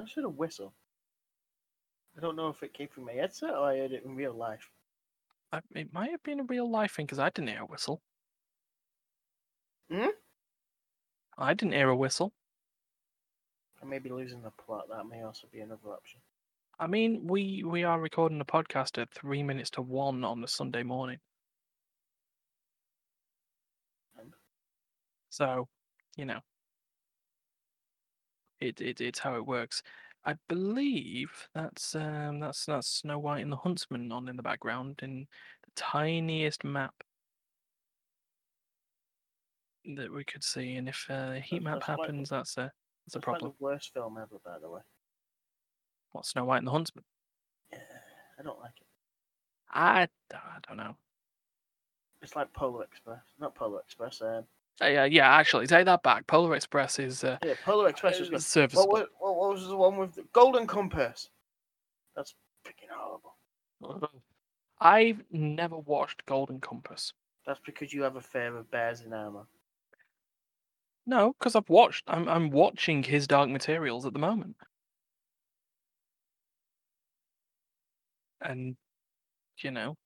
I just heard a whistle. I don't know if it came from my headset or I heard it in real life. It might have been a real life thing because I didn't hear a whistle. Hmm? I didn't hear a whistle. I may be losing the plot. That may also be another option. I mean, we are recording the podcast at 1:03 on the Sunday morning. And? So, you know, it's how it works. I believe that's Snow White and the Huntsman on in the background in the tiniest map that we could see. And if a heat map happens, that's a problem. Like the worst film ever, by the way. What, Snow White and the Huntsman? Yeah, I don't like it. I don't know. It's like Polar Express. Not Polar Express. Yeah, actually, take that back. Polar Express is... Polar Express is serviceable. What was the one with the Golden Compass? That's freaking horrible. I've never watched Golden Compass. That's because you have a fear of bears in armor. No, because I've watched... I'm watching His Dark Materials at the moment. And, you know,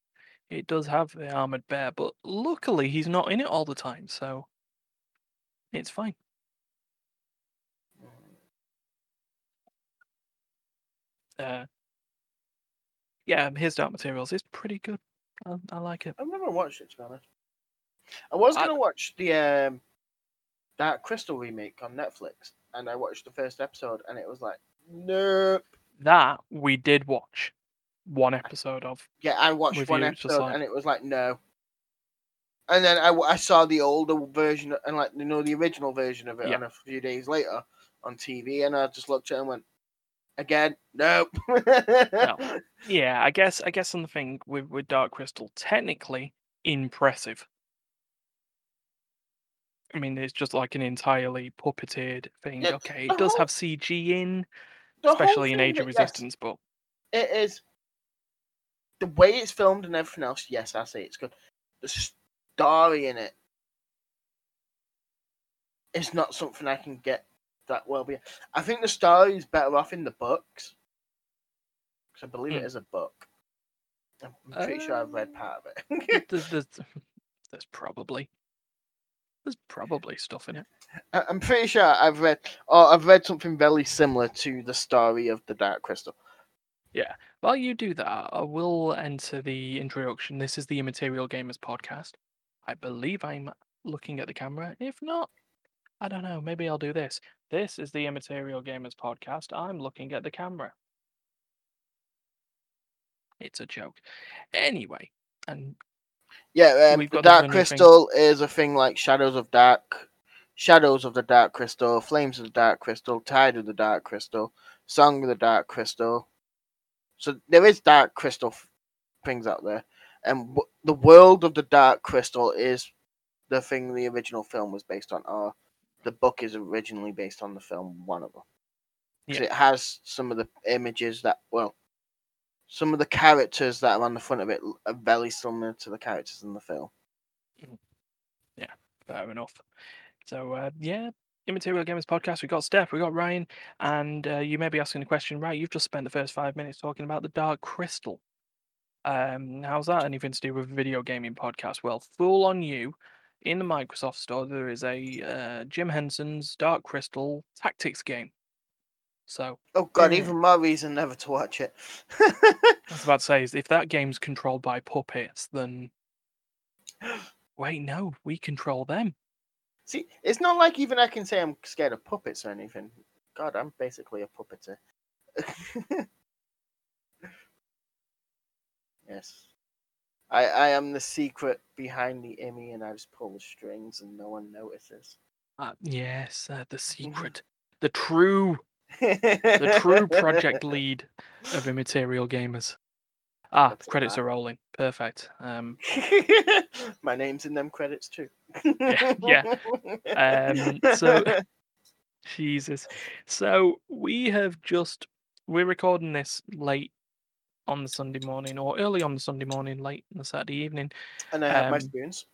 it does have the armoured bear, but luckily he's not in it all the time, so it's fine. Yeah, His Dark Materials is pretty good. I like it. I've never watched it, to be honest. I was going to watch the Dark Crystal remake on Netflix, and I watched the first episode, and it was like, nope. That we did watch. One episode of. Yeah, I watched one episode and it was like, no. And then I saw the older version and like, you know, the original version of it on a few days later on TV and I just looked at it and went, again, nope. No. Yeah, I guess on the thing with Dark Crystal, technically impressive. I mean, it's just like an entirely puppeteered thing. Yeah, okay, it does have CG in, especially in Age of Resistance, but... It is... The way it's filmed and everything else, yes, I say it's good. The story in it is not something I can get that well beyond. I think the story is better off in the books. Because I believe it is a book. I'm pretty sure I've read part of it. There's probably stuff in it. I'm pretty sure I've read something very similar to the story of the Dark Crystal. Yeah, while you do that, I will enter the introduction. This is the Immaterial Gamers Podcast. I believe I'm looking at the camera. If not, I don't know. Maybe I'll do this. This is the Immaterial Gamers Podcast. I'm looking at the camera. It's a joke. Anyway, and yeah, the Dark Crystal is a thing like Shadows of the Dark Crystal, Flames of the Dark Crystal, Tide of the Dark Crystal, Song of the Dark Crystal. So there is Dark Crystal things out there. And the world of the Dark Crystal is the thing the original film was based on. Or the book is originally based on the film, one of them. Because it has some of the images that, well, some of the characters that are on the front of it are very similar to the characters in the film. Yeah, fair enough. So, Immaterial Gamers Podcast, we got Steph, we got Ryan, and you may be asking the question, right, you've just spent the first 5 minutes talking about the Dark Crystal. How's that anything to do with video gaming podcast? Well, fool on you, in the Microsoft Store, there is a Jim Henson's Dark Crystal tactics game. So, oh god, even more reason never to watch it. I was about to say, if that game's controlled by puppets, then... Wait, no, we control them. See, it's not like even I can say I'm scared of puppets or anything. God, I'm basically a puppeteer. Yes. I am the secret behind the Emmy and I just pull the strings and no one notices. Yes, the secret. The true project lead of Immaterial Gamers. Credits are rolling. Perfect. My name's in them credits too. Yeah. Jesus. So we're recording this late on the Sunday morning, or early on the Sunday morning, late on the Saturday evening. And I have my spoons.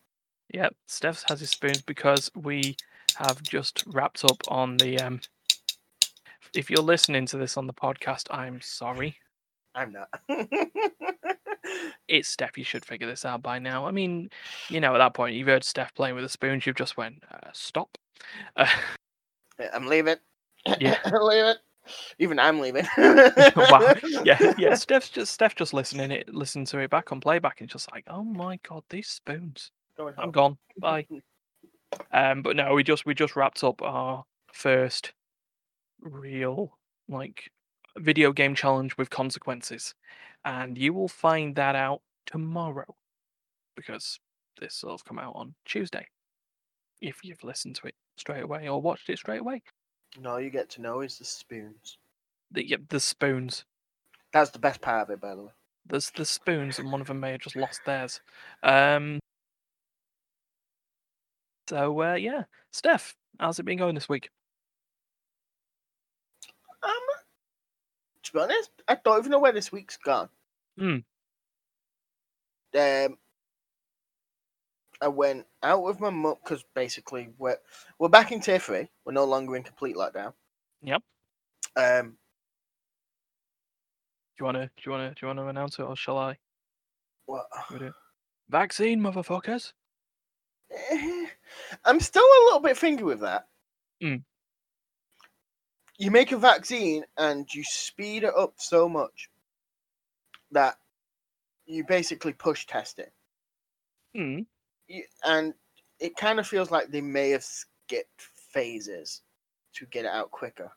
Yeah, Steph has his spoons because we have just wrapped up on the If you're listening to this on the podcast, I'm sorry. I'm not. It's Steph. You should figure this out by now. I mean, you know, at that point, you've heard Steph playing with the spoons. You've just went, stop. I'm leaving. Yeah. Leave it. Even I'm leaving. Wow. Yeah. Steph just listening to it back on playback, and just like, oh my god, these spoons. I'm gone. Bye. But no, we just wrapped up our first real like video game challenge with consequences, and you will find that out tomorrow because this will come out on Tuesday. If you've listened to it straight away or watched it straight away. And all you get to know is the spoons. The spoons. That's the best part of it, by the way. There's the spoons, and one of them may have just lost theirs. So, yeah. Steph, how's it been going this week? To be honest, I don't even know where this week's gone. I went out with my mum because basically we're back in tier 3. We're no longer in complete lockdown. Yep. Do you wanna announce it or shall I? What? Vaccine, motherfuckers. I'm still a little bit fingy with that. You make a vaccine and you speed it up so much that you basically push test it. And it kind of feels like they may have skipped phases to get it out quicker.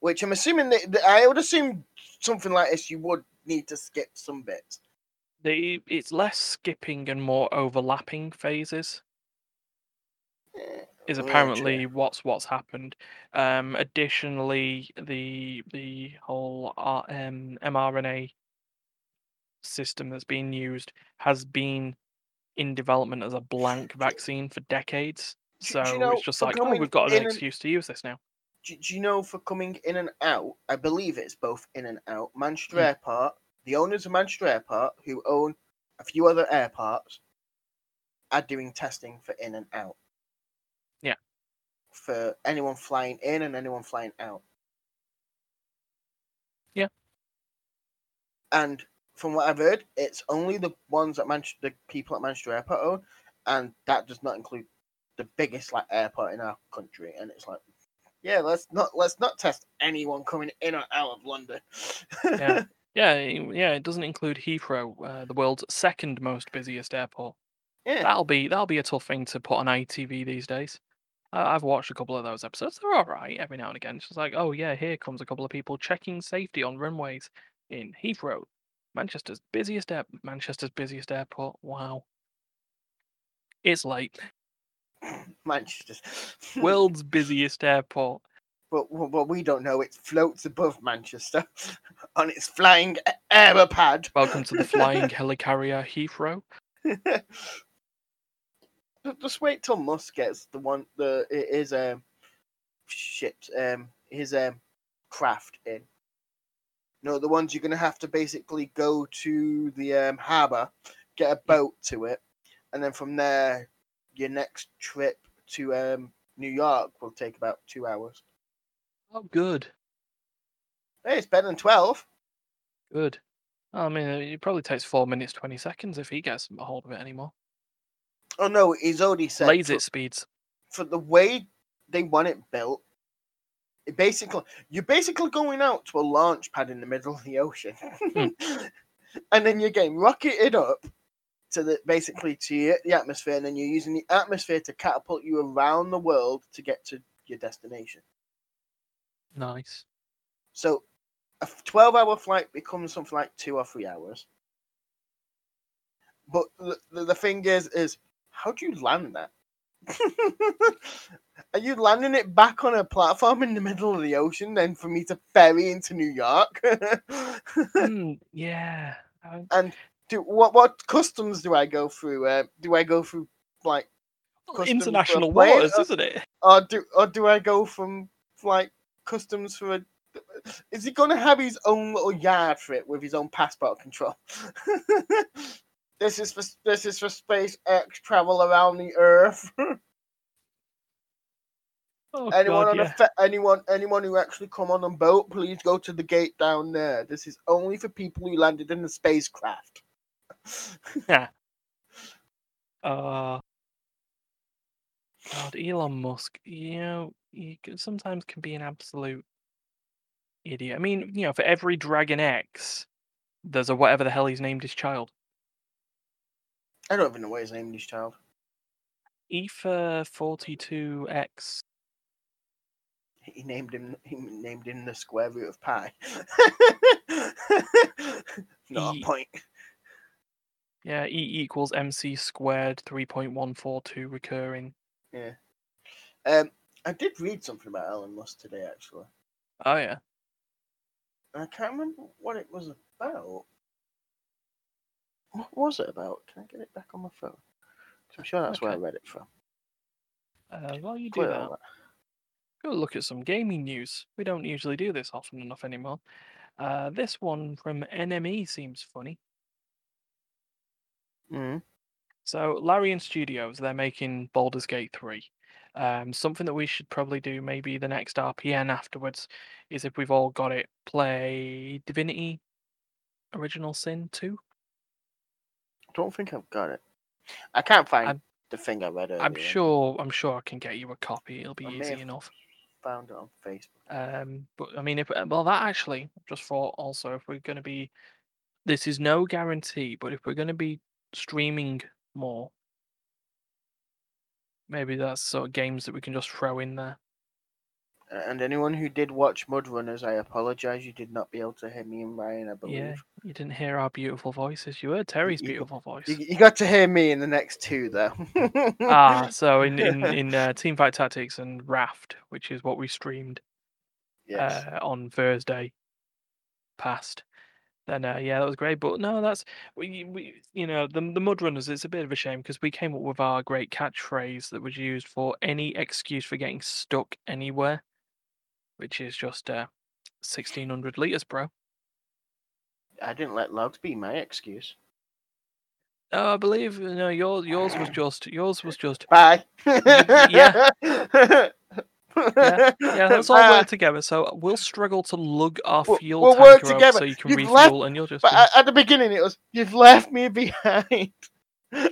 Which I'm assuming that I would assume something like this, you would need to skip some bits. It's less skipping and more overlapping phases. Is apparently what's happened. Additionally, the whole mRNA system that's been used has been in development as a blank vaccine for decades. So you know, it's just like, oh, we've got an excuse to use this now. Do you know, for coming in and out, I believe it's both in and out, Manchester Airport, the owners of Manchester Airport, who own a few other airports, are doing testing for in and out. Yeah. For anyone flying in and anyone flying out. Yeah. And from what I've heard, it's only the ones that the people at Manchester Airport own, and that does not include the biggest like airport in our country. And it's like, yeah, let's not test anyone coming in or out of London. Yeah. It doesn't include Heathrow, the world's second most busiest airport. Yeah, that'll be a tough thing to put on ITV these days. I've watched a couple of those episodes; they're all right every now and again. It's just like, oh yeah, here comes a couple of people checking safety on runways in Heathrow. Manchester's busiest airport. Wow. It's late. Manchester. World's busiest airport. But we don't know. It floats above Manchester on its flying aeropad. Welcome to the flying helicarrier Heathrow. Just wait till Musk gets his craft in. No, the ones you're going to have to basically go to the harbour, get a boat to it, and then from there, your next trip to New York will take about 2 hours. Oh, good. Hey, it's better than 12. Good. I mean, it probably takes 4 minutes, 20 seconds if he gets a hold of it anymore. Oh, no, he's already said... Laser speeds. For the way they want it built, You're basically going out to a launch pad in the middle of the ocean, and then you're getting rocketed up to the atmosphere, and then you're using the atmosphere to catapult you around the world to get to your destination. Nice. So a 12-hour flight becomes something like 2 or 3 hours. But the thing is how do you land that? Are you landing it back on a platform in the middle of the ocean then for me to ferry into New York? Yeah. And what customs do I go through? Do I go through like international waters, isn't it? Or do I go from like customs for a... Is he going to have his own little yard for it with his own passport control? This is for SpaceX travel around the Earth. Oh, anyone who actually come on a boat, please go to the gate down there. This is only for people who landed in the spacecraft. God, Elon Musk, you know, he sometimes can be an absolute idiot. I mean, you know, for every Dragon X, there's a whatever the hell he's named his child. I don't even know what he's named his child. Ether 42X. He named him the square root of pi. Not a point. Yeah, E equals MC squared 3.142 recurring. Yeah. I did read something about Elon Musk today, actually. Oh, yeah. I can't remember what it was about. What was it about? Can I get it back on my phone? I'm sure that's where I read it from. While you do that, go look at some gaming news. We don't usually do this often enough anymore. This one from NME seems funny. Mm. So, Larian Studios, they're making Baldur's Gate 3. Something that we should probably do maybe the next RPN afterwards is, if we've all got it, play Divinity: Original Sin 2. I don't think I've got it. I can't find the thing I read earlier. I'm sure I can get you a copy. It'll be easy enough. Found it on Facebook. But I mean, that actually, just thought also, if we're going to be, this is no guarantee, but if we're going to be streaming more, maybe that's sort of games that we can just throw in there. And anyone who did watch Mud Runners, I apologise. You did not be able to hear me and Ryan, I believe. Yeah, you didn't hear our beautiful voices. You heard Terry's beautiful voice. You got to hear me in the next two, though. So in Team Fight Tactics and Raft, which is what we streamed on Thursday past. Then, that was great. But no, that's... We you know, the Mud Runners, it's a bit of a shame because we came up with our great catchphrase that was used for any excuse for getting stuck anywhere, which is just 1,600 litres, bro. I didn't let logs be my excuse. Oh, I believe yours was just bye. Yeah, that's all work together. So we'll struggle to lug our fuel tanker up so you can refuel, and you'll just. But at the beginning, it was "You've left me behind,"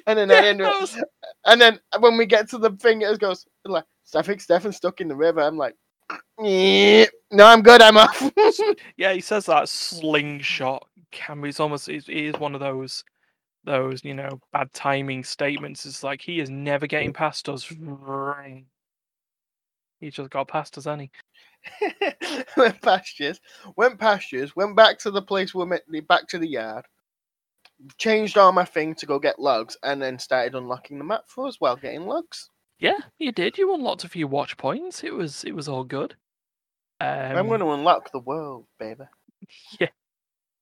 and then when we get to the thing, it goes like, "I think Stefan's stuck in the river." I'm like, "No, I'm good. I'm off." Yeah, he says that slingshot camera. It's almost it is one of those you know, bad timing statements. It's like he is never getting past us. He just got past us, hasn't he? Went past yours, went back to the place we met, back to the yard, changed all my thing to go get logs, and then started unlocking the map for us while getting logs. Yeah, you did. You unlocked a few watch points. It was all good. I'm going to unlock the world, baby. Yeah.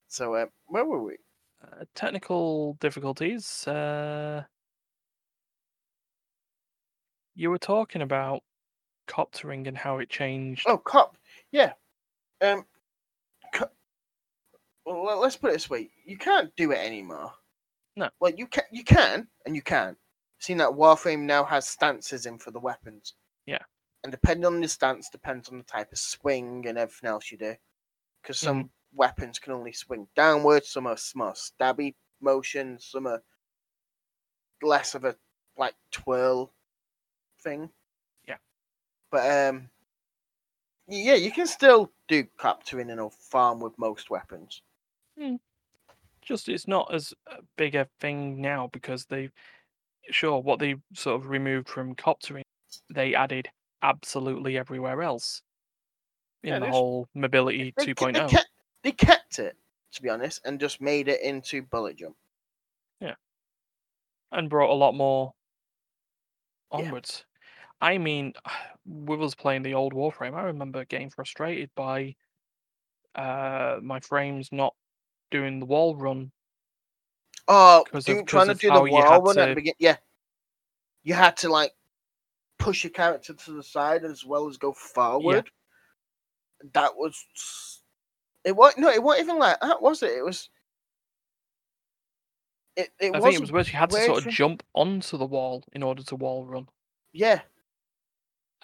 So, where were we? Technical difficulties. You were talking about coptering and how it changed. Oh, yeah. Well, let's put it this way: you can't do it anymore. No. Well, you can. Seeing that Warframe now has stances in for the weapons. Yeah. And depending on the stance, depends on the type of swing and everything else you do. Because some weapons can only swing downwards. Some are more stabby motion. Some are less of a like twirl thing. But, yeah, you can still do capturing and farm with most weapons. Mm. Just it's not as big a thing now because what they sort of removed from capturing, they added absolutely everywhere else in the whole mobility 2.0. They kept it, to be honest, and just made it into bullet jump. Yeah. And brought a lot more onwards. Yeah. I mean, with us playing the old Warframe, I remember getting frustrated by my frames not doing the wall run. Oh, trying to do the wall run at the beginning. Yeah. You had to, like, push your character to the side as well as go forward. Yeah. That was... it wasn't even like that, was it? It was... I think it was worse. You had to sort of jump onto the wall in order to wall run. Yeah.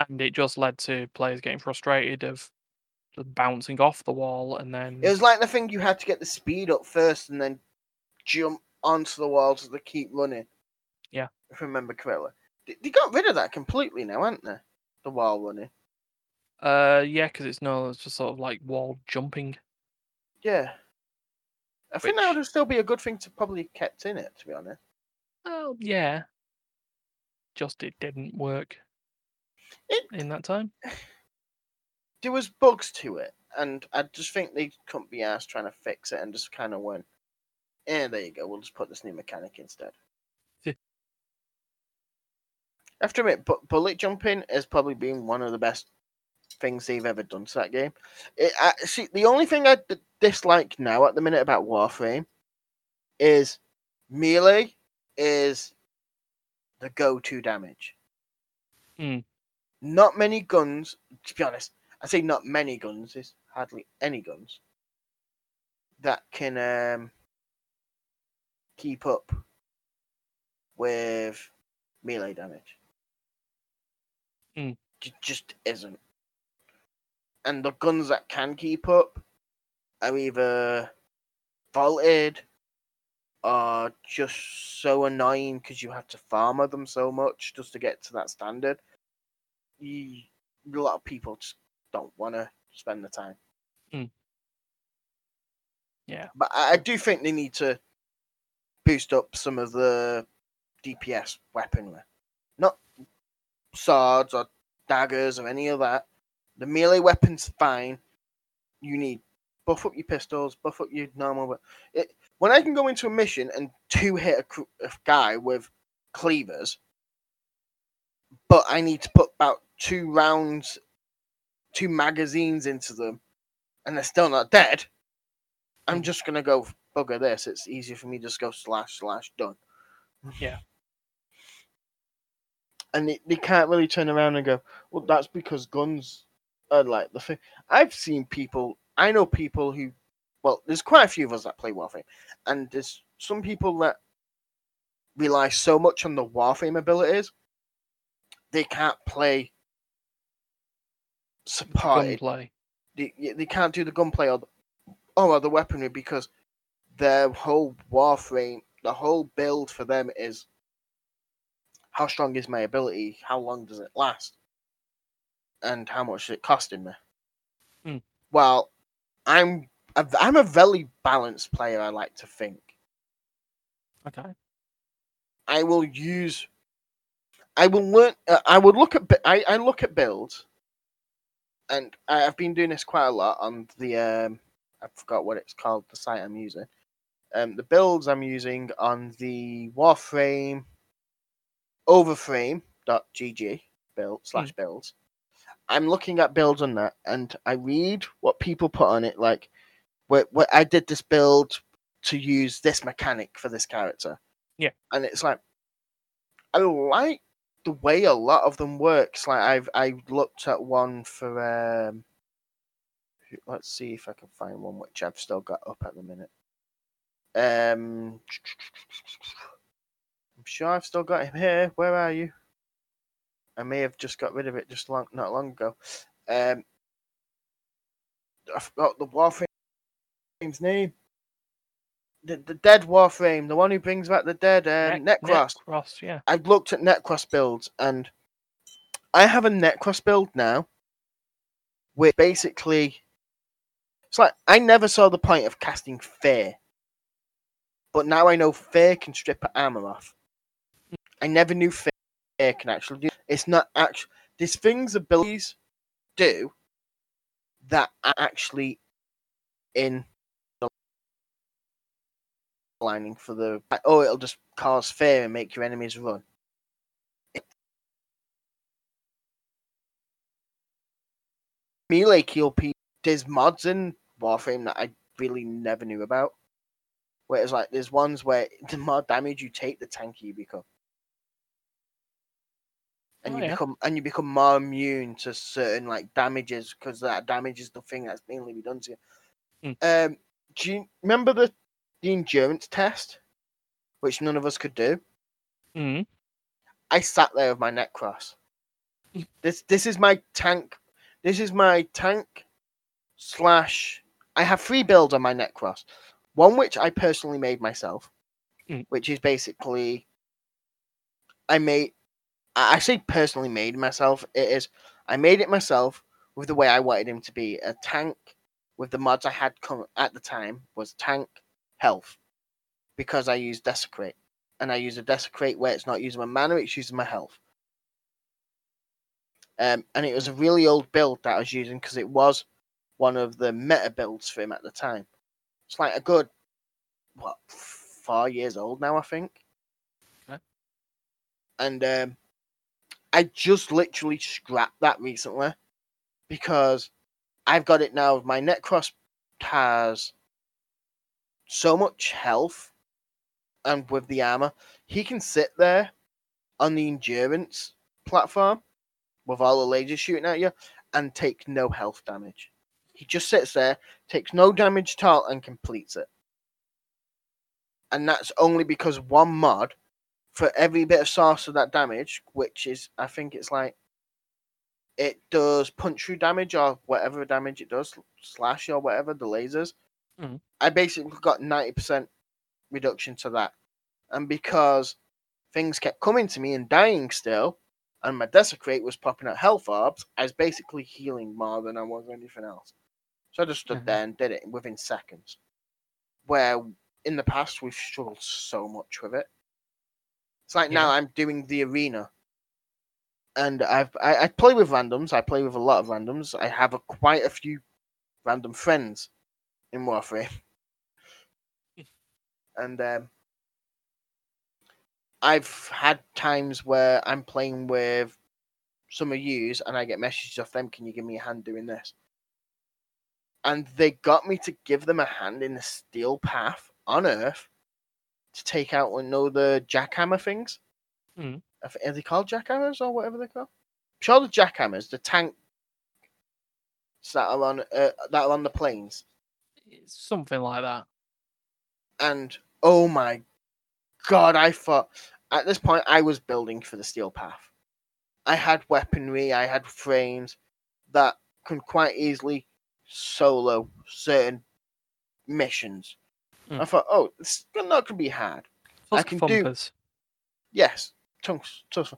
and it just led to players getting frustrated of just bouncing off the wall, and then it was like the thing you had to get the speed up first, and then jump onto the wall so they keep running. Yeah, if I remember correctly, they got rid of that completely now, haven't they? The wall running. Yeah, because it's just sort of like wall jumping. Yeah, I think that would still be a good thing to probably kept in it, to be honest. Oh yeah, just it didn't work in that time. There was bugs to it, and I just think they couldn't be arsed trying to fix it, and just kind of went, "Eh, there you go. We'll just put this new mechanic instead." I have to admit, bullet jumping has probably been one of the best things they've ever done to that game. The only thing I dislike now at the minute about Warframe is melee is the go-to damage. Mm. Not many guns, to be honest. I say not many guns. There's hardly any guns that can keep up with melee damage. Mm. It just isn't. And the guns that can keep up are either vaulted or just so annoying because you have to farmer them so much just to get to that standard. A lot of people just don't want to spend the time. Mm. Yeah. But I do think they need to boost up some of the DPS weaponry. Not swords or daggers or any of that. The melee weapon's fine. You need buff up your pistols, buff up your normal. When I can go into a mission and two-hit a guy with cleavers, but I need to put about 2 rounds, 2 magazines into them, and they're still not dead, I'm just going to go, bugger this. It's easier for me to just go slash, done. Yeah. And they can't really turn around and go, well, that's because guns... like the thing. I know people who, well, there's quite a few of us that play Warframe, and there's some people that rely so much on the Warframe abilities they can't play supported. Gunplay. They can't do the gunplay or the weaponry because their whole Warframe, the whole build for them is how strong is my ability, how long does it last, and how much is it costing me? Mm. Well, I'm a very balanced player, I like to think. Okay. I look at builds, and I've been doing this quite a lot on the I forgot what it's called, the site I'm using. The builds I'm using on the Warframe overframe.gg builds. I'm looking at builds on that, and I read what people put on it, like, where I did this build to use this mechanic for this character. Yeah. And it's like, I like the way a lot of them works. Like, I looked at one for, let's see if I can find one, which I've still got up at the minute. I'm sure I've still got him here. Where are you? I may have just got rid of it not long ago. I forgot the Warframe's name. The dead Warframe, the one who brings back the dead, Nekros. Nekros, yeah. I've looked at Nekros builds, and I have a Nekros build now, which basically, it's like I never saw the point of casting fear, but now I know fear can strip armor off. I never knew fear can actually do. It's not actually, these things abilities do that are actually in the lining for the, oh, it'll just cause fear and make your enemies run. Melee kill people. There's mods in Warframe that I really never knew about. Where it's like there's ones where the more damage you take, the tankier you become. And you become more immune to certain like damages because that damage is the thing that's mainly been done to you. Mm. Do you remember the endurance test, which none of us could do? Mm. I sat there with my Nekros This is my tank. This is my tank slash... I have three builds on my Nekros. One which I personally made myself, which is basically... I say personally made myself. It is... I made it myself with the way I wanted him to be. A tank with the mods I had at the time was tank, health. Because I use Desecrate. And I use a Desecrate where it's not using my mana, it's using my health. And it was a really old build that I was using because it was one of the meta builds for him at the time. It's like a good, 4 years old now, I think. Okay. And I just literally scrapped that recently because I've got it now. My Nekros has so much health, and with the armor, he can sit there on the endurance platform with all the lasers shooting at you and take no health damage. He just sits there, takes no damage at all, and completes it. And that's only because one mod for every bit of source of that damage, which is, I think it's like, it does punch through damage or whatever damage it does, slash or whatever, the lasers. Mm-hmm. I basically got 90% reduction to that. And because things kept coming to me and dying still, and my Desecrate was popping out health orbs, I was basically healing more than I was anything else. So I just stood there and did it within seconds. Where in the past, we've struggled so much with it. It's like now I'm doing the arena. And I play with randoms. I play with a lot of randoms. I have quite a few random friends in Warframe. And I've had times where I'm playing with some of yous and I get messages off them, can you give me a hand doing this? And they got me to give them a hand in the Steel Path on Earth to take out the jackhammer things. Mm. Are they called jackhammers or whatever they're called? I'm sure the jackhammers, the tanks that are on the plains. It's something like that. And oh my God, I thought, at this point, I was building for the Steel Path. I had weaponry, I had frames that can quite easily solo certain missions. Mm. I thought, oh, it's not going to be hard. Tusk I can thumpers. Do... Yes. Tusk.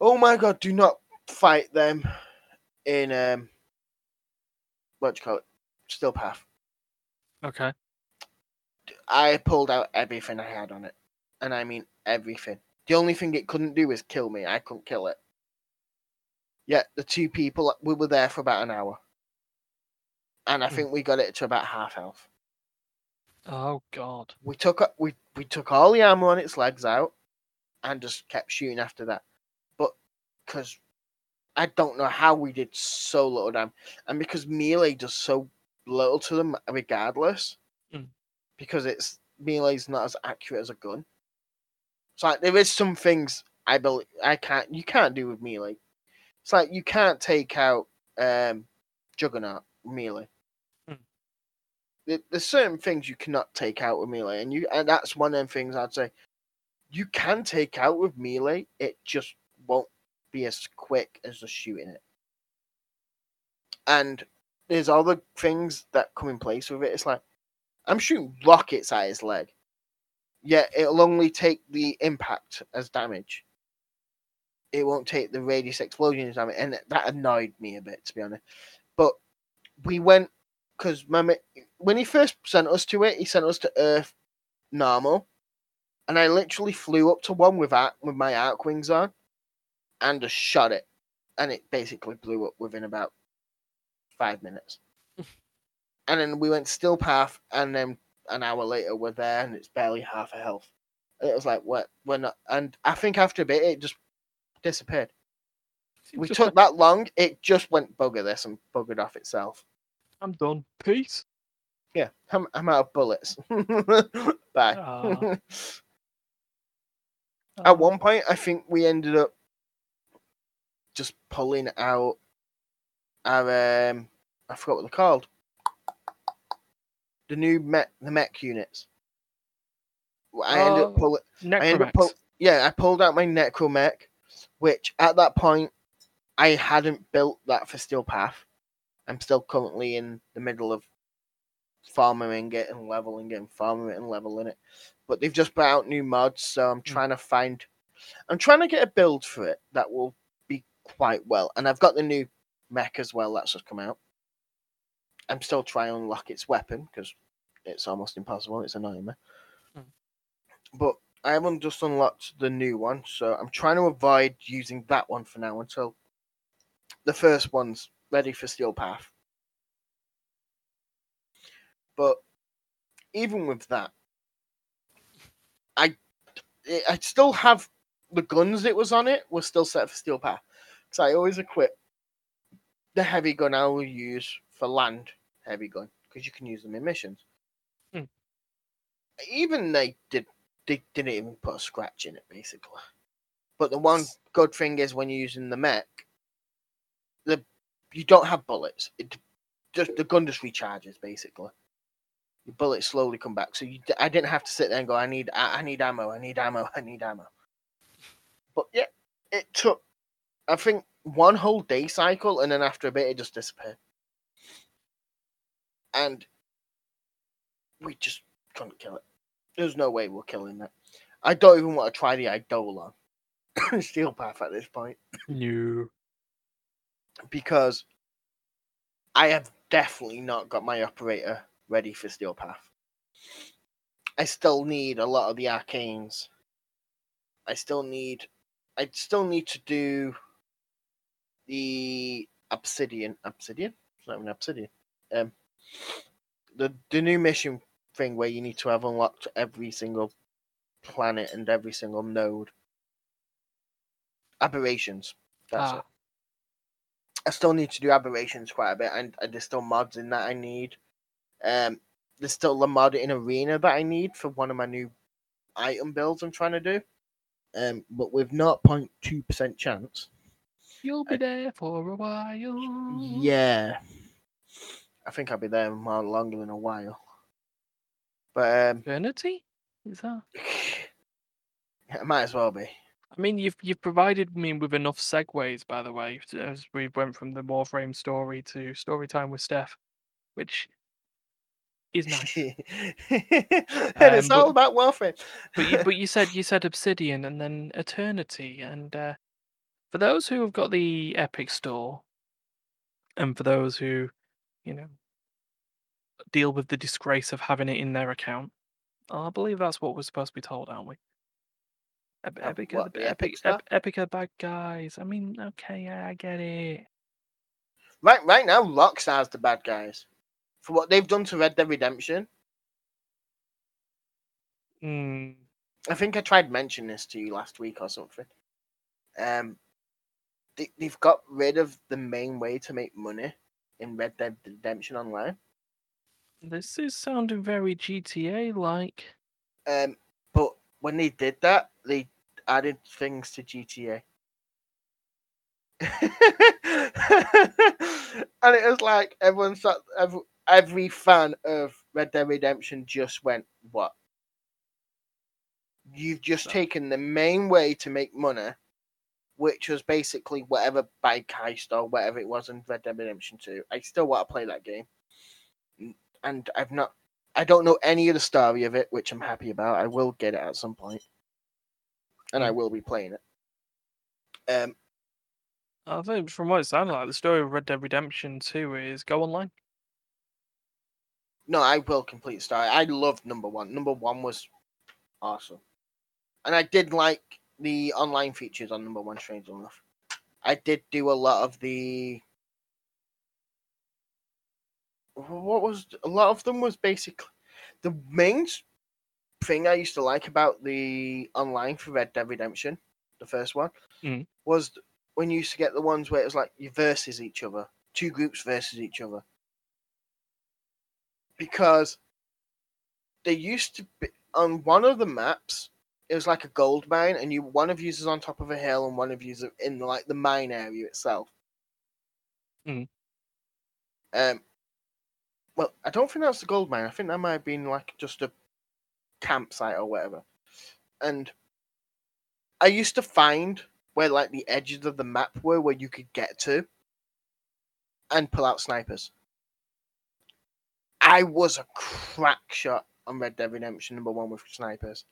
Oh my God, do not fight them in, Steel Path. Okay. I pulled out everything I had on it. And I mean everything. The only thing it couldn't do was kill me. I couldn't kill it. Yet the two people, we were there for about an hour. And I think we got it to about half health. Oh, God. We took all the armor on its legs out and just kept shooting after that. But because I don't know how we did so little damage. And because melee does so little to them regardless... Because it's melee's not as accurate as a gun. It's like there is some things you can't do with melee. It's like you can't take out Juggernaut with melee. Mm. There's certain things you cannot take out with melee, and that's one of them things I'd say you can take out with melee. It just won't be as quick as just shooting it. And there's other things that come in place with it. It's like, I'm shooting rockets at his leg. Yet it'll only take the impact as damage. It won't take the radius explosion as damage. And that annoyed me a bit, to be honest. But we went... Because when he first sent us to it, he sent us to Earth normal. And I literally flew up to one with my arc wings on. And just shot it. And it basically blew up within about 5 minutes. And then we went Steel Path, and then an hour later we're there, and it's barely half a health. It was like, what? We're not. And I think after a bit, it just disappeared. We took that long, it just went bugger this and buggered off itself. I'm done. Peace. Yeah, I'm out of bullets. Bye. At one point, I think we ended up just pulling out our, I forgot what they're called. The new mech units. I ended up pulling. Yeah, I pulled out my Necromech, which at that point I hadn't built that for Steel Path. I'm still currently in the middle of farming it and leveling it. But they've just put out new mods, so I'm trying to find... I'm trying to get a build for it that will be quite well. And I've got the new mech as well that's just come out. I'm still trying to unlock its weapon, because it's almost impossible. It's a nightmare. But I haven't just unlocked the new one, so I'm trying to avoid using that one for now until the first one's ready for Steel Path. But even with that, I still have the guns it was on it were still set for Steel Path. So I always equip the heavy gun I will use for land heavy gun, because you can use them in missions. Even they didn't even put a scratch in it, basically. But the one good thing is when you're using the mech, you don't have bullets. The gun just recharges, basically. Your bullets slowly come back. So I didn't have to sit there and go, I need ammo. But yeah, it took, I think, one whole day cycle, and then after a bit, it just disappeared. And we just couldn't kill it. There's no way we're killing that. I don't even want to try the Idola Steel Path at this point. No. Because I have definitely not got my operator ready for Steel Path. I still need a lot of the arcanes. I still need to do the Obsidian. Obsidian? It's not even Obsidian. The new mission thing where you need to have unlocked every single planet and every single node. Aberrations. That's it. I still need to do Aberrations quite a bit, and there's still mods in that I need. There's still the mod in Arena that I need for one of my new item builds I'm trying to do. But with 0.2% chance. You'll be there for a while. Yeah. I think I'll be there more longer than a while. But eternity? Is that? I might as well be. I mean, you've provided me with enough segues, by the way, as we went from the Warframe story to story time with Steph, which is nice. And it's all about Warframe. but you said Obsidian and then Eternity, and for those who have got the Epic Store, and for those who, you know, deal with the disgrace of having it in their account, I believe that's what we're supposed to be told, aren't we? Epic are bad guys. I mean, okay, yeah, I get it. Right now, Rockstar's the bad guys for what they've done to Red Dead Redemption. I think I tried mentioning this to you last week or something. They've got rid of the main way to make money in Red Dead Redemption Online. This is sounding very GTA-like. But when they did that, they added things to GTA. And it was like every fan of Red Dead Redemption just went, what? You've just taken the main way to make money, which was basically whatever bike heist or whatever it was in Red Dead Redemption 2. I still want to play that game. And I don't know any of the story of it, which I'm happy about. I will get it at some point. And I will be playing it. I think from what it sounded like, the story of Red Dead Redemption 2 is go online. No, I will complete the story. I loved number one. Number one was awesome. And I did like the online features on number one, strange enough. I did do a lot of the... a lot of them was basically the main thing I used to like about the online for Red Dead Redemption, the first one, was when you used to get the ones where it was like you versus each other, two groups versus each other, because they used to be on one of the maps. It was like a gold mine, and one of you is on top of a hill, and one of you is in like the mine area itself. Well, I don't think that's the gold mine. I think that might have been like just a campsite or whatever. And I used to find where like the edges of the map were, where you could get to, and pull out snipers. I was a crack shot on Red Dead Redemption number 1 with snipers.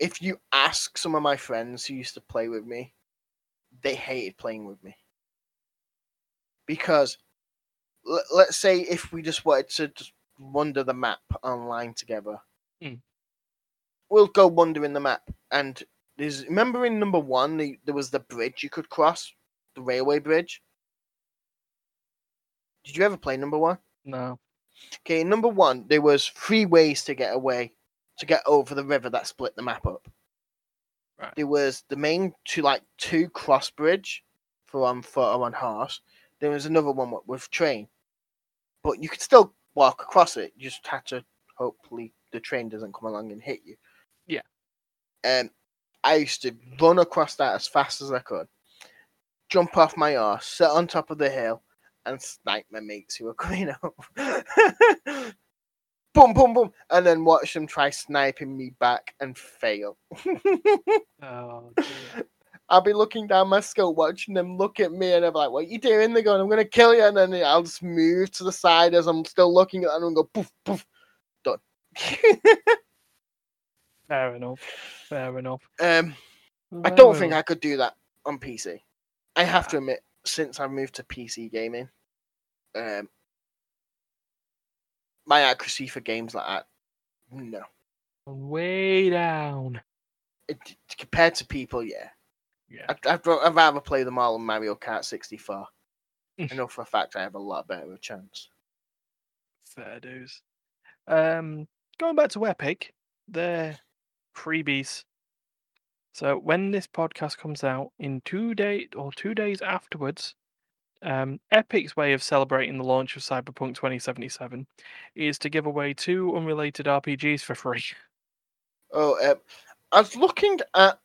If you ask some of my friends who used to play with me, they hated playing with me. Because, let's say if we just wanted to just wander the map online together, we'll go wandering the map. And there's, remember in number 1, there was the bridge you could cross, the railway bridge? Did you ever play number 1? No. Okay, in number 1, there was 3 ways to get away, to get over the river that split the map up. Right. There was the main two cross bridge for on foot or on horse. There was another one with train, but you could still walk across it. You just had to hopefully the train doesn't come along and hit you. Yeah. I used to run across that as fast as I could, jump off my horse, sit on top of the hill, and snipe my mates who were coming up. Boom, boom, boom, and then watch them try sniping me back and fail. Oh, dear. I'll be looking down my scope, watching them look at me, and they're like, "What are you doing?" They're going, "I'm going to kill you," and then I'll just move to the side as I'm still looking at them and go, poof, poof, done. Fair enough. Fair enough. I don't think I could do that on PC. I have to admit, since I've moved to PC gaming, my accuracy for games like that, no. Way down. Compared to people, yeah. Yeah. I'd rather play them all on Mario Kart 64. I know for a fact I have a lot better of a chance. Fair dues. Going back to Epic, they're freebies. So when this podcast comes out, in 2 days afterwards, Epic's way of celebrating the launch of Cyberpunk 2077 is to give away 2 unrelated RPGs for free. Oh, I was looking at...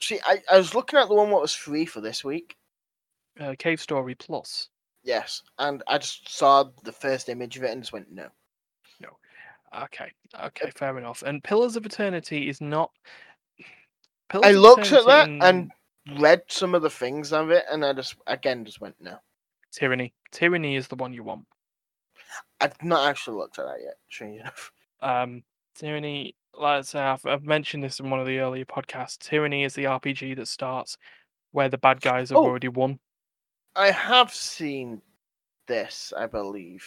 See, I was looking at the one that was free for this week. Cave Story Plus. Yes, and I just saw the first image of it and just went, no. No. Okay, fair enough. And Pillars of Eternity is not... I looked at that and... read some of the things of it, and I just went no. Tyranny is the one you want. I've not actually looked at that yet. Strange enough. Tyranny. Like I say, I've mentioned this in one of the earlier podcasts. Tyranny is the RPG that starts where the bad guys have already won. I have seen this, I believe.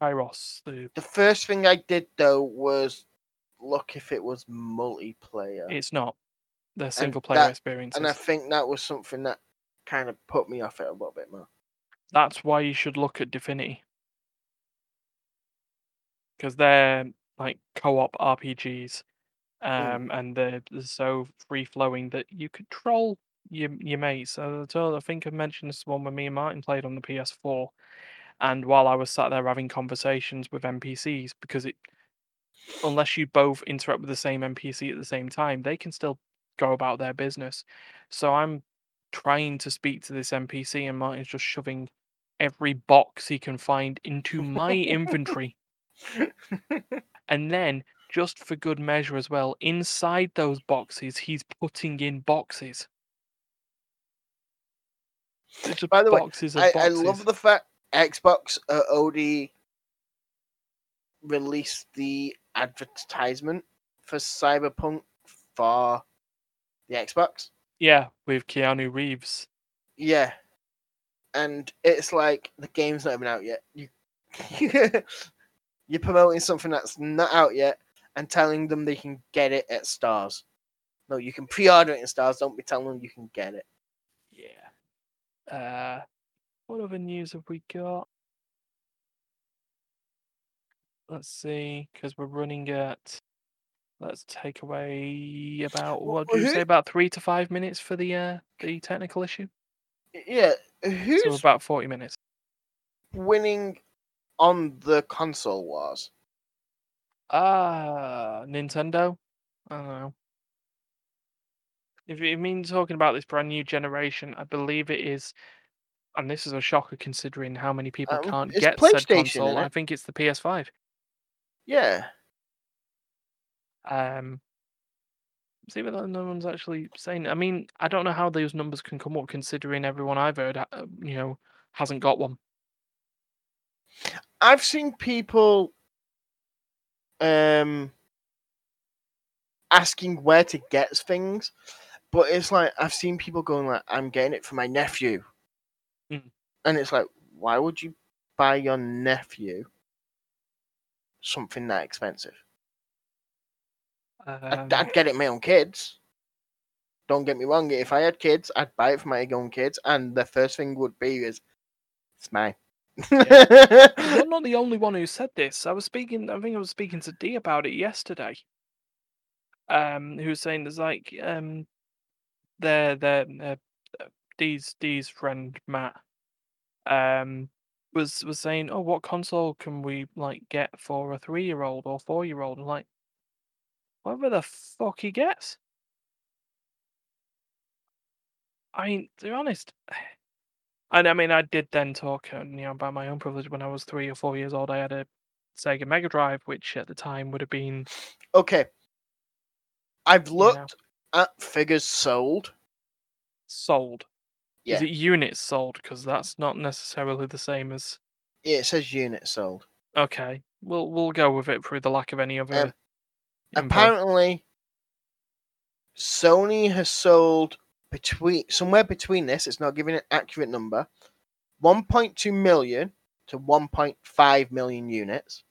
Kairos. The first thing I did though was look if it was multiplayer. It's not. Their single-player experience, and I think that was something that kind of put me off it a little bit more. That's why you should look at Divinity, because they're like co-op RPGs, and they're so free-flowing that you control your mates. I think I mentioned this one when me and Martin played on the PS4, and while I was sat there having conversations with NPCs, because unless you both interact with the same NPC at the same time, they can still go about their business. So I'm trying to speak to this NPC, and Martin's just shoving every box he can find into my inventory. And then, just for good measure as well, inside those boxes, he's putting in boxes. By the way, I love the fact Xbox OD released the advertisement for Cyberpunk for the Xbox. Yeah, with Keanu Reeves. Yeah. And it's like, the game's not even out yet. You're promoting something that's not out yet and telling them they can get it at Stars. No, you can pre-order it in Stars. Don't be telling them you can get it. Yeah. What other news have we got? Let's see, because we're running at... Let's take away about, what do you say, about 3 to 5 minutes for the technical issue? Yeah. Who's so about 40 minutes. Winning on the console wars? Nintendo? I don't know. If you mean talking about this brand new generation, I believe it is, and this is a shocker considering how many people can't get said console. I think it's the PS5. Yeah. See, but no one's actually saying. I mean, I don't know how those numbers can come up, considering everyone I've heard, you know, hasn't got one. I've seen people asking where to get things, but it's like I've seen people going like, "I'm getting it for my nephew," and it's like, why would you buy your nephew something that expensive? I'd get it my own kids. Don't get me wrong. If I had kids, I'd buy it for my own kids, and the first thing would be is, it's mine. Yeah. I'm not the only one who said this. I think I was speaking to Dee about it yesterday. Who was saying there's like Dee's friend Matt was saying, oh, what console can we like get for a 3-year-old or 4-year-old? And like, whatever the fuck he gets. I mean, to be honest, and I mean, I did then talk, you know, about my own privilege. When I was 3 or 4 years old, I had a Sega Mega Drive, which at the time would have been okay. I've looked at figures sold. Sold. Yeah. Is it units sold? Because that's not necessarily the same as. Yeah, it says units sold. Okay, we'll go with it for the lack of any other. Apparently, Sony has sold somewhere between this. It's not giving an accurate number. 1.2 million to 1.5 million units.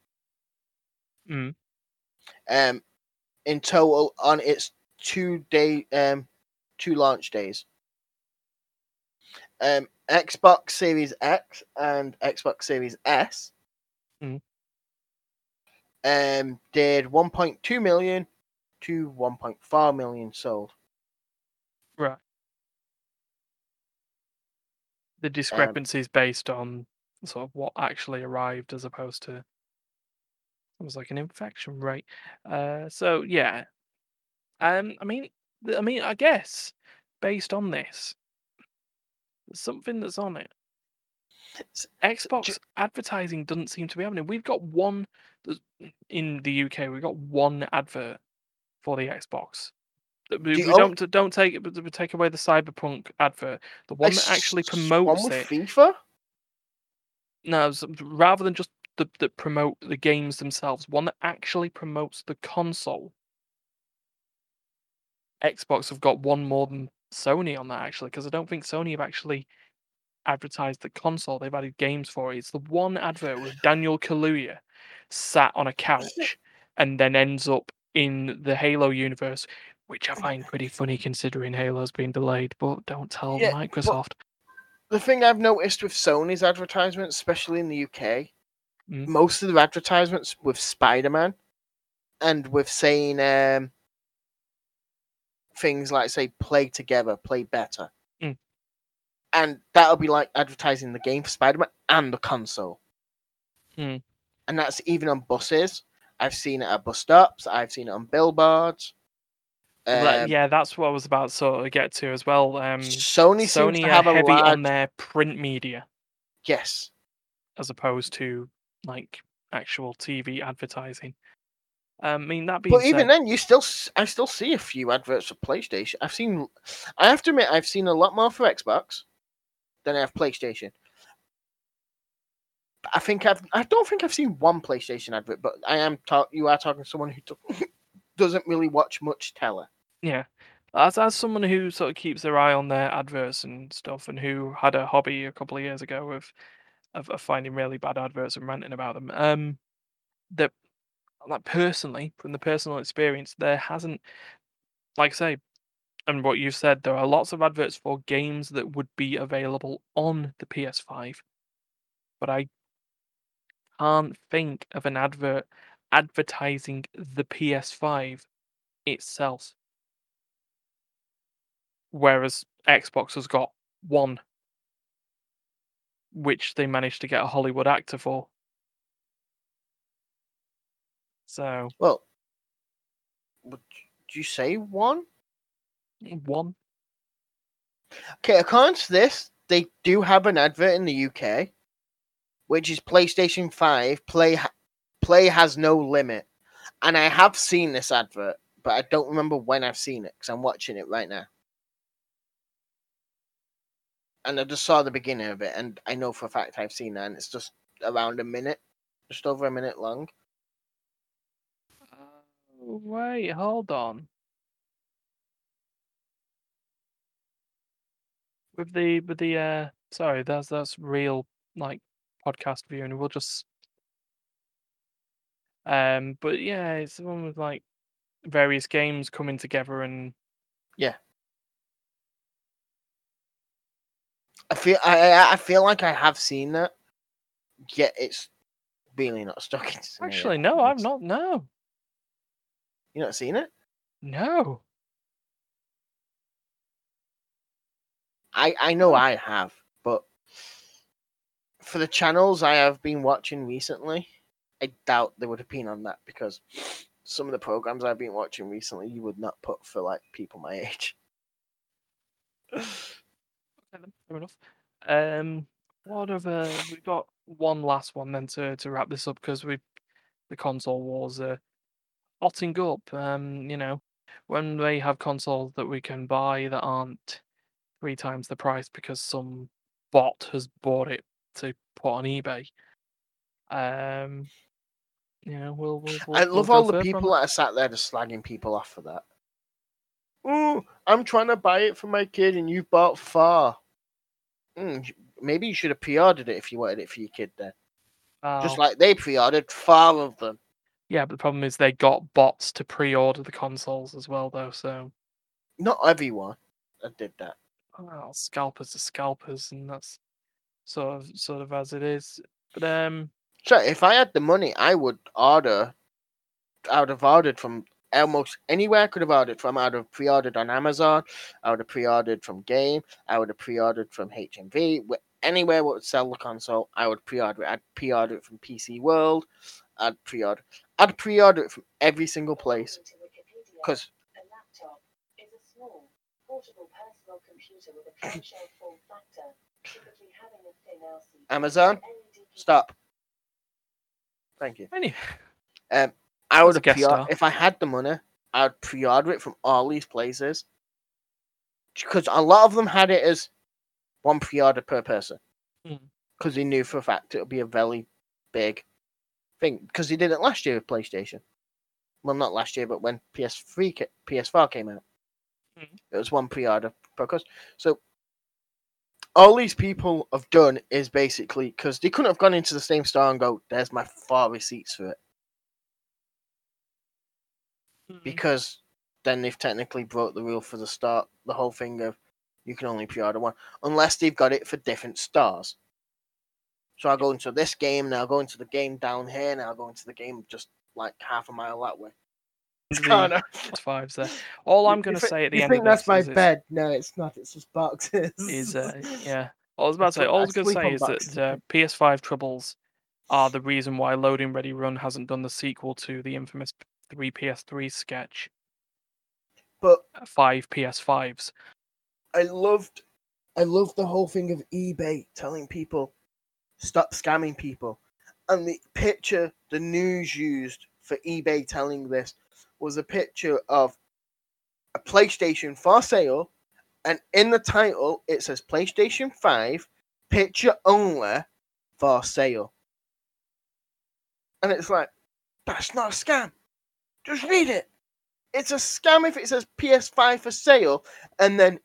In total on its 2 launch days. Xbox Series X and Xbox Series S. Did 1.2 million to 1.4 million sold. Right. The discrepancy is based on sort of what actually arrived as opposed to it was like an infection rate. So yeah. I mean, I guess based on this, there's something that's on it. Xbox advertising doesn't seem to be happening. We've got one in the UK. We've got one advert for the Xbox. We don't take away the Cyberpunk advert. The one that actually promotes one with it. FIFA? No, rather than just that promote the games themselves, one that actually promotes the console. Xbox have got one more than Sony on that actually, because I don't think Sony have actually advertised the console. They've added games for it. It's the one advert with Daniel Kaluuya sat on a couch and then ends up in the Halo universe, which I find pretty funny considering Halo's been delayed, but don't tell Microsoft. The thing I've noticed with Sony's advertisements, especially in the UK, most of their advertisements with Spider-Man and with saying things like, say, play together, play better. And that'll be like advertising the game for Spider-Man and the console. And that's even on buses. I've seen it at bus stops. I've seen it on billboards. That's what I was about to sort of get to as well. Sony seems to have a heavy on their print media. Yes. As opposed to like actual TV advertising. I mean, that being said, even then, I still see a few adverts for PlayStation. I have to admit, I've seen a lot more for Xbox than I have PlayStation. I don't think I've seen one PlayStation advert, but you are talking to someone who doesn't really watch much telly. Yeah, as someone who sort of keeps their eye on their adverts and stuff, and who had a hobby a couple of years ago of finding really bad adverts and ranting about them, that. Like personally, from the personal experience, there hasn't, like I say, and what you've said, there are lots of adverts for games that would be available on the PS5, but I can't think of an advert advertising the PS5 itself. Whereas Xbox has got one, which they managed to get a Hollywood actor for. So well, would you say one? One. Okay, according to this, they do have an advert in the UK, which is PlayStation 5 Play has no limit, and I have seen this advert, but I don't remember when I've seen it because I'm watching it right now. And I just saw the beginning of it, and I know for a fact I've seen that, and it's just around a minute, just over a minute long. Wait, hold on. With the sorry, that's real like podcast viewing. We'll just but yeah, it's the one with like various games coming together and yeah. I feel like I have seen that, yet it's really not stuck in. Actually, no, I've not. No, you not seen it? No. I know I have, but for the channels I have been watching recently, I doubt they would have been on that because some of the programs I've been watching recently you would not put for like people my age. Fair enough. What other? We've got one last one then to wrap this up because the console wars are hotting up. You know, when we have consoles that we can buy that aren't 3 times the price because some bot has bought it to put on eBay. You know, we'll I love all the people that are sat there just slagging people off for that. Ooh, I'm trying to buy it for my kid and you've bought far. Maybe you should have pre-ordered it if you wanted it for your kid then. Oh. Just like they pre-ordered far of them. Yeah, but the problem is they got bots to pre-order the consoles as well, though, so... Not everyone that did that. Well, scalpers are scalpers, and that's sort of as it is. But so if I had the money, I would have ordered from... almost anywhere I could have ordered from. I would have pre-ordered on Amazon. I would have pre-ordered from Game. I would have pre-ordered from HMV. Anywhere would sell the console, I would pre-order it. I'd pre-order it from PC World. I'd pre-order it from every single place. Because a laptop is a small, portable personal computer with a clamshell form factor, typically having a thin LCD. Amazon, stop. Thank you. Anyway. I would if I had the money, I would pre-order it from all these places because a lot of them had it as one pre-order per person because they knew for a fact it would be a very big thing because they did it last year with PlayStation. Well, not last year, but when PS4 came out, it was one pre-order per person. So all these people have done is basically because they couldn't have gone into the same store and go, "There's my 4 receipts for it." Because then they've technically broke the rule for the start, the whole thing of you can only pre-order one, unless they've got it for different stars. So I'll go into this game, and I'll go into the game down here, and I'll go into the game just like half a mile that way. It's there. All I'm going to say at the end of this is... You think that's my bed? No, it's not. It's just boxes. Yeah. All I was going to say is that PS5 troubles are the reason why Loading Ready Run hasn't done the sequel to the infamous... 3 PS3 sketch, but 5 PS5s. I loved the whole thing of eBay telling people stop scamming people, and the picture the news used for eBay telling this was a picture of a PlayStation for sale, and in the title it says PlayStation 5 picture only for sale, and it's like that's not a scam. Just read it. It's a scam if it says PS5 for sale, and then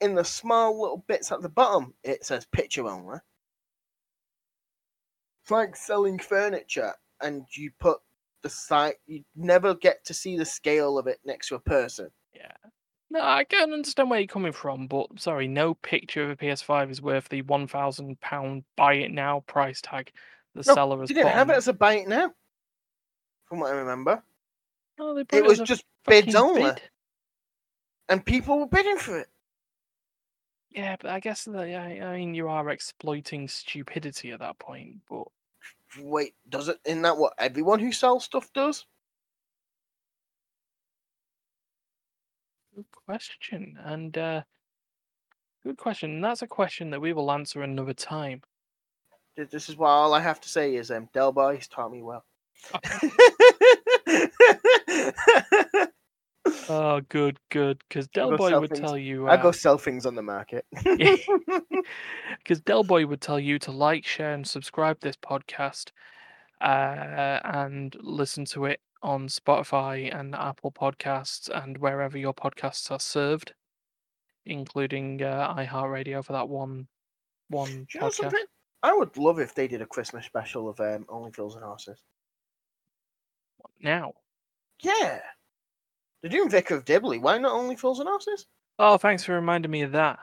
in the small little bits at the bottom, it says picture only. It's like selling furniture, and you put the site, you never get to see the scale of it next to a person. Yeah. No, I can't understand where you're coming from, but sorry, no picture of a PS5 is worth the £1,000 buy it now price tag the seller has put. They didn't have it as a buy it now, from what I remember. Oh, it was just bids only, and people were bidding for it. Yeah, but I guess I mean you are exploiting stupidity at that point. But wait, isn't that what everyone who sells stuff does? Good question, and that's a question that we will answer another time. This is why all I have to say is, Del Boy's taught me well. Oh, good, good. Because Del Boy would tell you... I go sell things on the market. Because Del Boy would tell you to like, share, and subscribe this podcast and listen to it on Spotify and Apple Podcasts and wherever your podcasts are served, including iHeartRadio for that one podcast. I would love if they did a Christmas special of Only Fools and Horses. What, now? Yeah. They're doing Vicar of Dibley. Why not Only Fools and Horses? Oh, thanks for reminding me of that.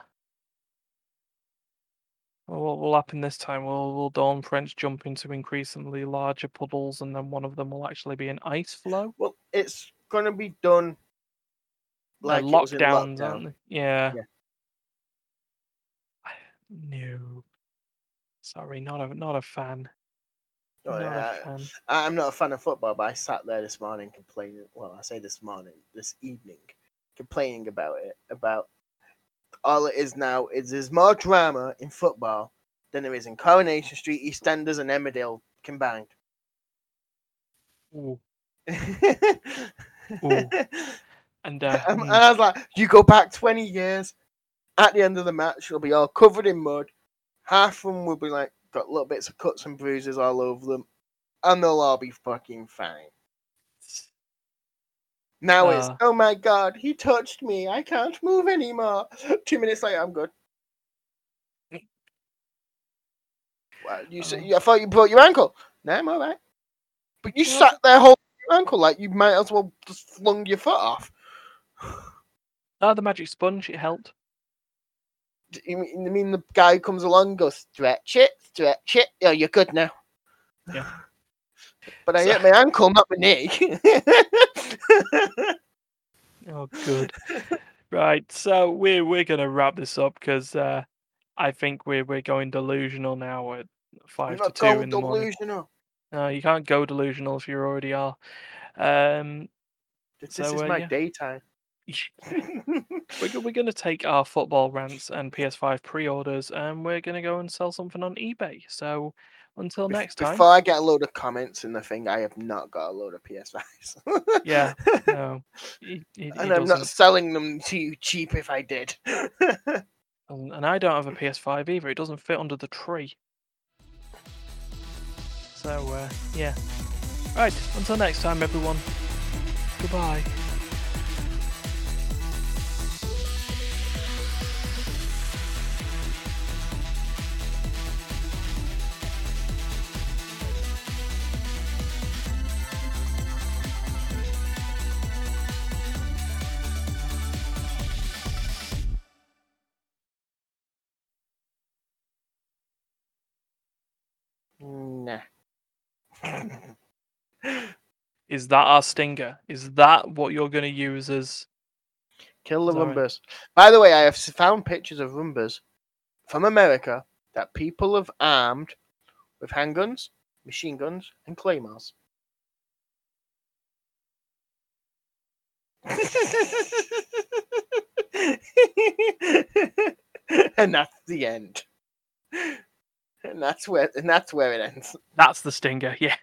Well, what will happen this time? Will Dawn French jump into increasingly larger puddles and then one of them will actually be an ice floe? Well, it's going to be done like lockdowns, aren't they? Yeah. No. Sorry, not a fan. I'm not a fan of football, but I sat there this morning complaining. Well, I say this morning, this evening, complaining about it. About all it is now is there's more drama in football than there is in Coronation Street, EastEnders, and Emmerdale combined. Ooh. Ooh. And I was like, you go back 20 years. At the end of the match, you'll be all covered in mud. Half of them will be like, got little bits of cuts and bruises all over them, and they'll all be fucking fine. Now it's, oh my god, he touched me, I can't move anymore. 2 minutes later, I'm good. Well, I thought you broke your ankle. No, I'm alright. But you sat there holding your ankle like you might as well just flung your foot off. Oh, the magic sponge, it helped. I mean, the guy who comes along and goes, stretch it. Oh, you're good now. Yeah. But I hit my ankle, not my knee. Oh, good. Right, so we're going to wrap this up because I think we're going delusional now at 5 to 2 in the morning. Delusional. No, you can't go delusional if you already are. This is my daytime. We're going to take our football rants and PS5 pre-orders and we're going to go and sell something on eBay. So until next time. Before I get a load of comments in the thing, I have not got a load of PS5s. Yeah. No. He I'm not selling them to you cheap if I did. And I don't have a PS5 either. It doesn't fit under the tree. So, yeah. Right. Until next time, everyone. Goodbye. Nah. Is that our stinger? Is that what you're going to use as... Kill the Roombas. By the way, I have found pictures of Roombas from America that people have armed with handguns, machine guns, and claymores. And that's the end. And that's where it ends. That's the stinger, yeah.